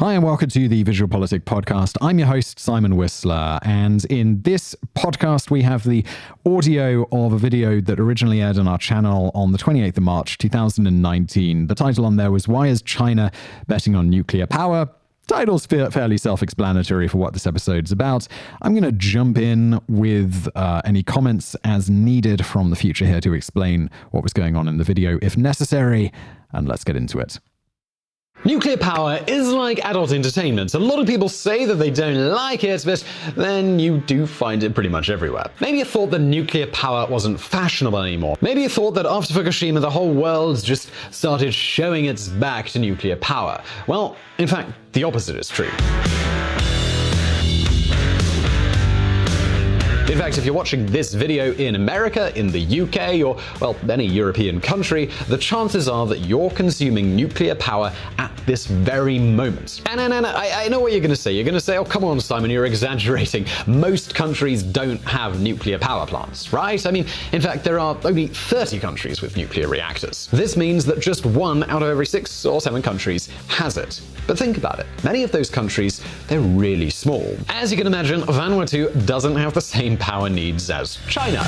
Hi and welcome to the VisualPolitik podcast. I'm your host, Simon Whistler, and in this podcast we have the audio of a video that originally aired on our channel on the 28th of March 2019. The title on there was "Why is China Betting on Nuclear Power?" Title's fairly self-explanatory for what this episode's about. I'm going to jump in with any comments as needed from the future here to explain what was going on in the video if necessary, and let's get into it. Nuclear power is like adult entertainment. A lot of people say that they don't like it, but then you do find it pretty much everywhere. Maybe you thought that nuclear power wasn't fashionable anymore. Maybe you thought that after Fukushima, the whole world just started showing its back to nuclear power. Well, in fact, the opposite is true. In fact, if you're watching this video in America, in the UK, or, well, any European country, the chances are that you're consuming nuclear power at this very moment. And I know what you're going to say. You're going to say, oh, come on, Simon, you're exaggerating. Most countries don't have nuclear power plants, right? I mean, in fact, there are only 30 countries with nuclear reactors. This means that just one out of every 6 or 7 countries has it. But think about it. Many of those countries, they're really small. As you can imagine, Vanuatu doesn't have the same power needs as China.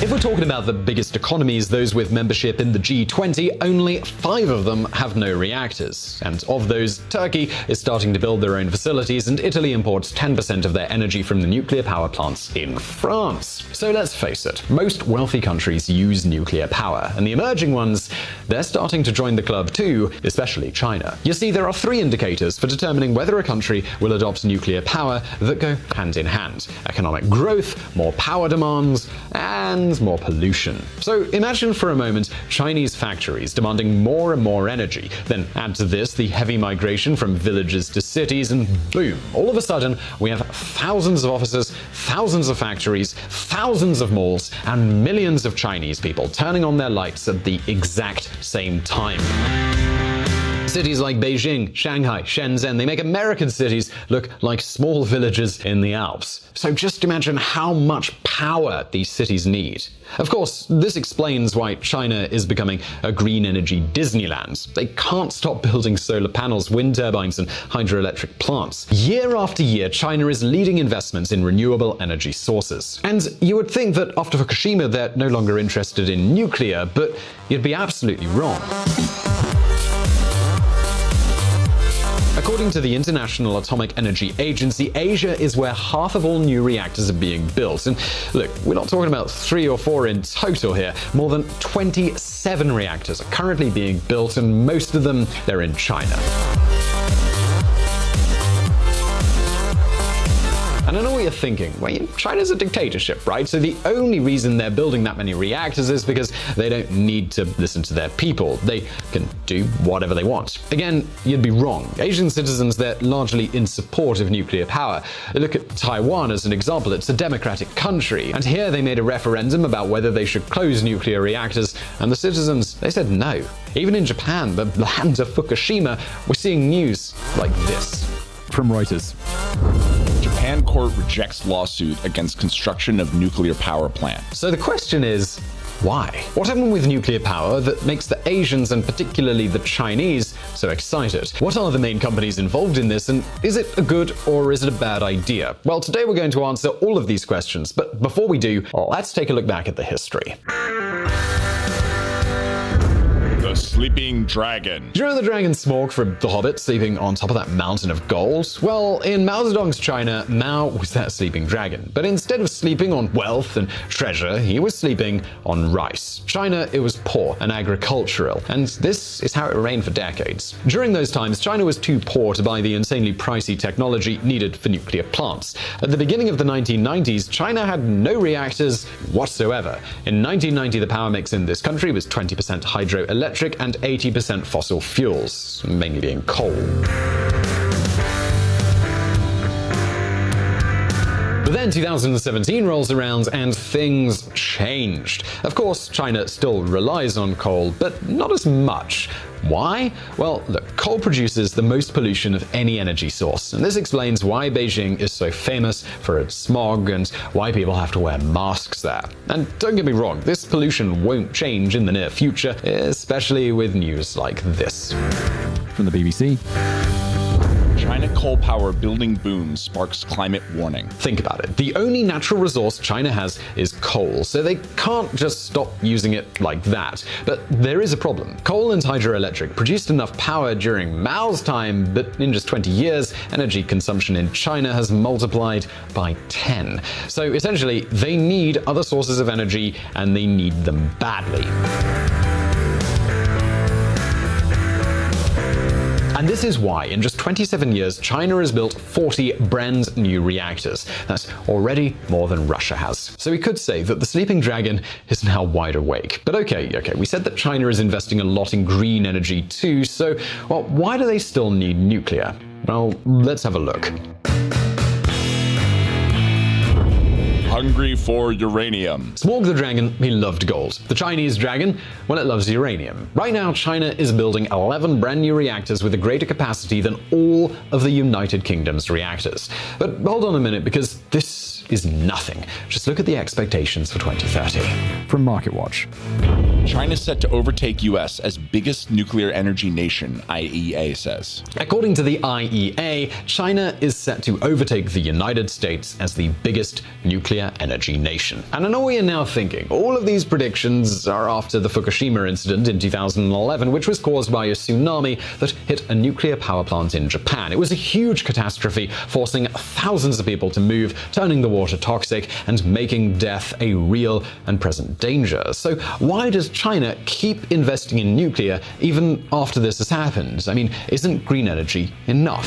If we're talking about the biggest economies, those with membership in the G20, only 5 of them have no reactors. And of those, Turkey is starting to build their own facilities, and Italy imports 10% of their energy from the nuclear power plants in France. So let's face it, most wealthy countries use nuclear power, and the emerging ones, they're starting to join the club too, especially China. You see, there are 3 indicators for determining whether a country will adopt nuclear power that go hand in hand: economic growth, more power demands, and more pollution. So imagine for a moment Chinese factories demanding more and more energy. Then add to this the heavy migration from villages to cities, and boom, all of a sudden we have thousands of offices, thousands of factories, thousands of malls, and millions of Chinese people turning on their lights at the exact same time. Cities like Beijing, Shanghai, Shenzhen, they make American cities look like small villages in the Alps. So just imagine how much power these cities need. Of course, this explains why China is becoming a green energy Disneyland. They can't stop building solar panels, wind turbines, and hydroelectric plants. Year after year, China is leading investments in renewable energy sources. And you would think that after Fukushima, they're no longer interested in nuclear, but you'd be absolutely wrong. According to the International Atomic Energy Agency, Asia is where half of all new reactors are being built. And look, we're not talking about 3 or 4 in total here. More than 27 reactors are currently being built, and most of them, they're in China. And I know what you're thinking. Well, China's a dictatorship, right? So the only reason they're building that many reactors is because they don't need to listen to their people. They can do whatever they want. Again, you'd be wrong. Asian citizens, they're largely in support of nuclear power. Look at Taiwan as an example. It's a democratic country. And here they made a referendum about whether they should close nuclear reactors, and the citizens, they said no. Even in Japan, the land of Fukushima, we're seeing news like this. From Reuters. Japan court rejects lawsuit against construction of nuclear power plant. So the question is, why? What happened with nuclear power that makes the Asians, and particularly the Chinese, so excited? What are the main companies involved in this, and is it a good or is it a bad idea? Well, today we're going to answer all of these questions, but before we do, let's take a look back at the history. The Sleeping Dragon. Do you remember the dragon Smaug from The Hobbit sleeping on top of that mountain of gold? Well, in Mao Zedong's China, Mao was that sleeping dragon. But instead of sleeping on wealth and treasure, he was sleeping on rice. China, it was poor and agricultural, and this is how it remained for decades. During those times, China was too poor to buy the insanely pricey technology needed for nuclear plants. At the beginning of the 1990s, China had no reactors whatsoever. In 1990, the power mix in this country was 20% hydroelectric and 80% fossil fuels, mainly being coal. But then 2017 rolls around and things changed. Of course, China still relies on coal, but not as much. Why? Well, look, coal produces the most pollution of any energy source, and this explains why Beijing is so famous for its smog and why people have to wear masks there. And don't get me wrong, this pollution won't change in the near future, especially with news like this. From the BBC. China coal power building boom sparks climate warning. Think about it. The only natural resource China has is coal, so they can't just stop using it like that. But there is a problem. Coal and hydroelectric produced enough power during Mao's time, but in just 20 years, energy consumption in China has multiplied by 10. So essentially, they need other sources of energy, and they need them badly. And this is why, in just 27 years, China has built 40 brand new reactors. That's already more than Russia has. So we could say that the sleeping dragon is now wide awake. But okay, we said that China is investing a lot in green energy too, so, well, why do they still need nuclear? Well, let's have a look. Hungry for uranium. Smaug the dragon, he loved gold. The Chinese dragon, well, it loves uranium. Right now, China is building 11 brand new reactors with a greater capacity than all of the United Kingdom's reactors. But hold on a minute, because this is nothing. Just look at the expectations for 2030. From MarketWatch. China set to overtake US as biggest nuclear energy nation, IEA says. According to the IEA, China is set to overtake the United States as the biggest nuclear energy nation. And I know what you're now thinking. All of these predictions are after the Fukushima incident in 2011, which was caused by a tsunami that hit a nuclear power plant in Japan. It was a huge catastrophe, forcing thousands of people to move, turning the water toxic, and making death a real and present danger. So why does China keep investing in nuclear even after this has happened? I mean, isn't green energy enough?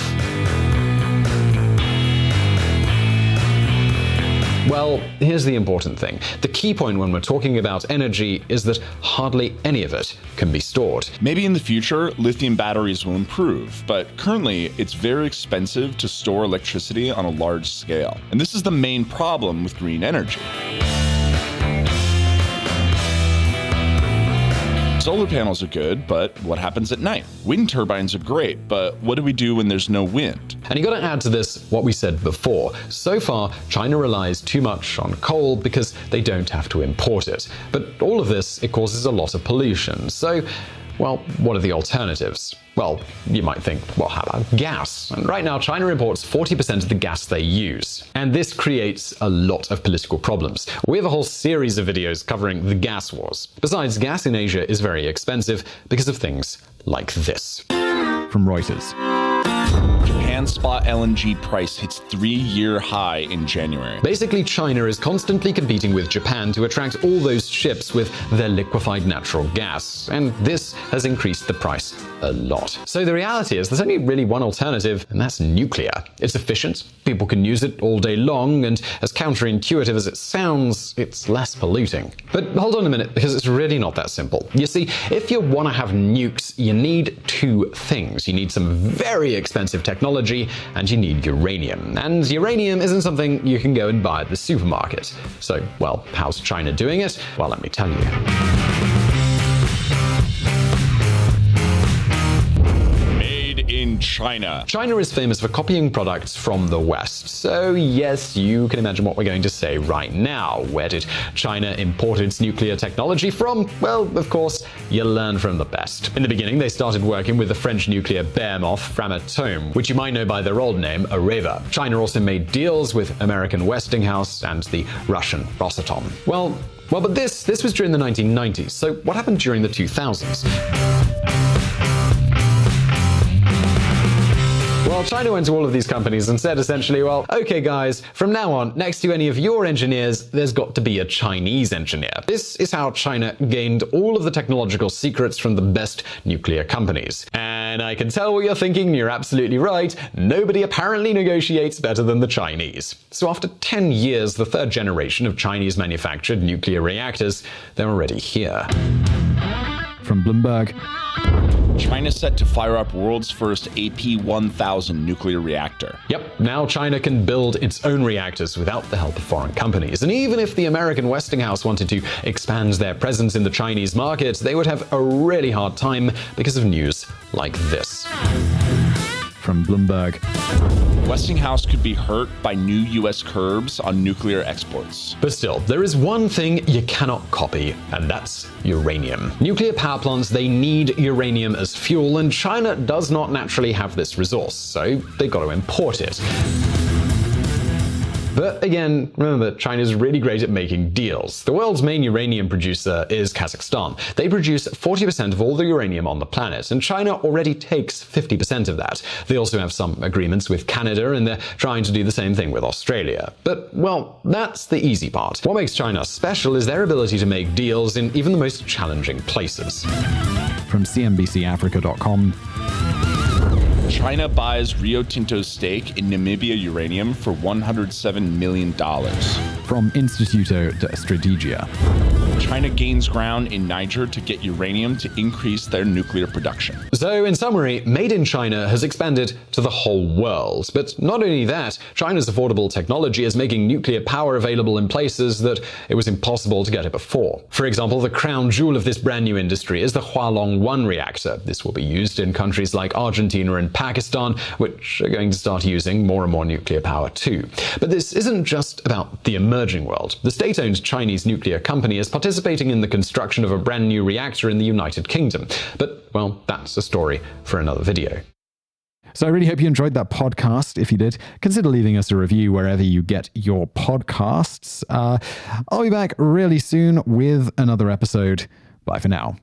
Well, here's the important thing. The key point when we're talking about energy is that hardly any of it can be stored. Maybe in the future, lithium batteries will improve, but currently, it's very expensive to store electricity on a large scale. And this is the main problem with green energy. Solar panels are good, but what happens at night? Wind turbines are great, but what do we do when there's no wind? And you gotta add to this what we said before. So far, China relies too much on coal because they don't have to import it. But all of this, it causes a lot of pollution. So, well, what are the alternatives? Well, you might think, well, how about gas? And right now, China imports 40% of the gas they use. And this creates a lot of political problems. We have a whole series of videos covering the gas wars. Besides, gas in Asia is very expensive because of things like this. From Reuters. Japan's spot LNG price hits three-year high in January. Basically, China is constantly competing with Japan to attract all those ships with their liquefied natural gas, and this has increased the price a lot. So the reality is there's only really one alternative, and that's nuclear. It's efficient, people can use it all day long, and as counterintuitive as it sounds, it's less polluting. But hold on a minute, because it's really not that simple. You see, if you want to have nukes, you need two things. You need some very expensive technology, and you need uranium. And uranium isn't something you can go and buy at the supermarket. So, well, how's China doing it? Well, let me tell you. Made in China. China is famous for copying products from the West. So, yes, you can imagine what we're going to say right now. Where did China import its nuclear technology from? Well, of course, you learn from the best. In the beginning, they started working with the French nuclear behemoth Framatome, which you might know by their old name, Areva. China also made deals with American Westinghouse and the Russian Rosatom. Well, but this was during the 1990s. So, what happened during the 2000s? Well, China went to all of these companies and said essentially, well, okay guys, from now on, next to any of your engineers, there's got to be a Chinese engineer. This is how China gained all of the technological secrets from the best nuclear companies. And I can tell what you're thinking, you're absolutely right. Nobody apparently negotiates better than the Chinese. So after 10 years, the third generation of Chinese manufactured nuclear reactors, they're already here. From Bloomberg. China's set to fire up world's first AP-1000 nuclear reactor. Yep, now China can build its own reactors without the help of foreign companies. And even if the American Westinghouse wanted to expand their presence in the Chinese market, they would have a really hard time because of news like this. From Bloomberg. Westinghouse could be hurt by new US curbs on nuclear exports. But still, there is one thing you cannot copy, and that's uranium. Nuclear power plants, they need uranium as fuel, and China does not naturally have this resource, so they've got to import it. But again, remember, China's really great at making deals. The world's main uranium producer is Kazakhstan. They produce 40% of all the uranium on the planet, and China already takes 50% of that. They also have some agreements with Canada, and they're trying to do the same thing with Australia. But, well, that's the easy part. What makes China special is their ability to make deals in even the most challenging places. From CNBCAfrica.com. China buys Rio Tinto's stake in Namibia uranium for $107 million. From Instituto de Estrategia. China gains ground in Niger to get uranium to increase their nuclear production. So, in summary, Made in China has expanded to the whole world. But not only that, China's affordable technology is making nuclear power available in places that it was impossible to get it before. For example, the crown jewel of this brand new industry is the Hualong 1 reactor. This will be used in countries like Argentina and Pakistan, which are going to start using more and more nuclear power too. But this isn't just about the emerging world. The state-owned Chinese nuclear company is participating in the construction of a brand new reactor in the United Kingdom. But, well, that's a story for another video. So I really hope you enjoyed that podcast. If you did, consider leaving us a review wherever you get your podcasts. I'll be back really soon with another episode. Bye for now.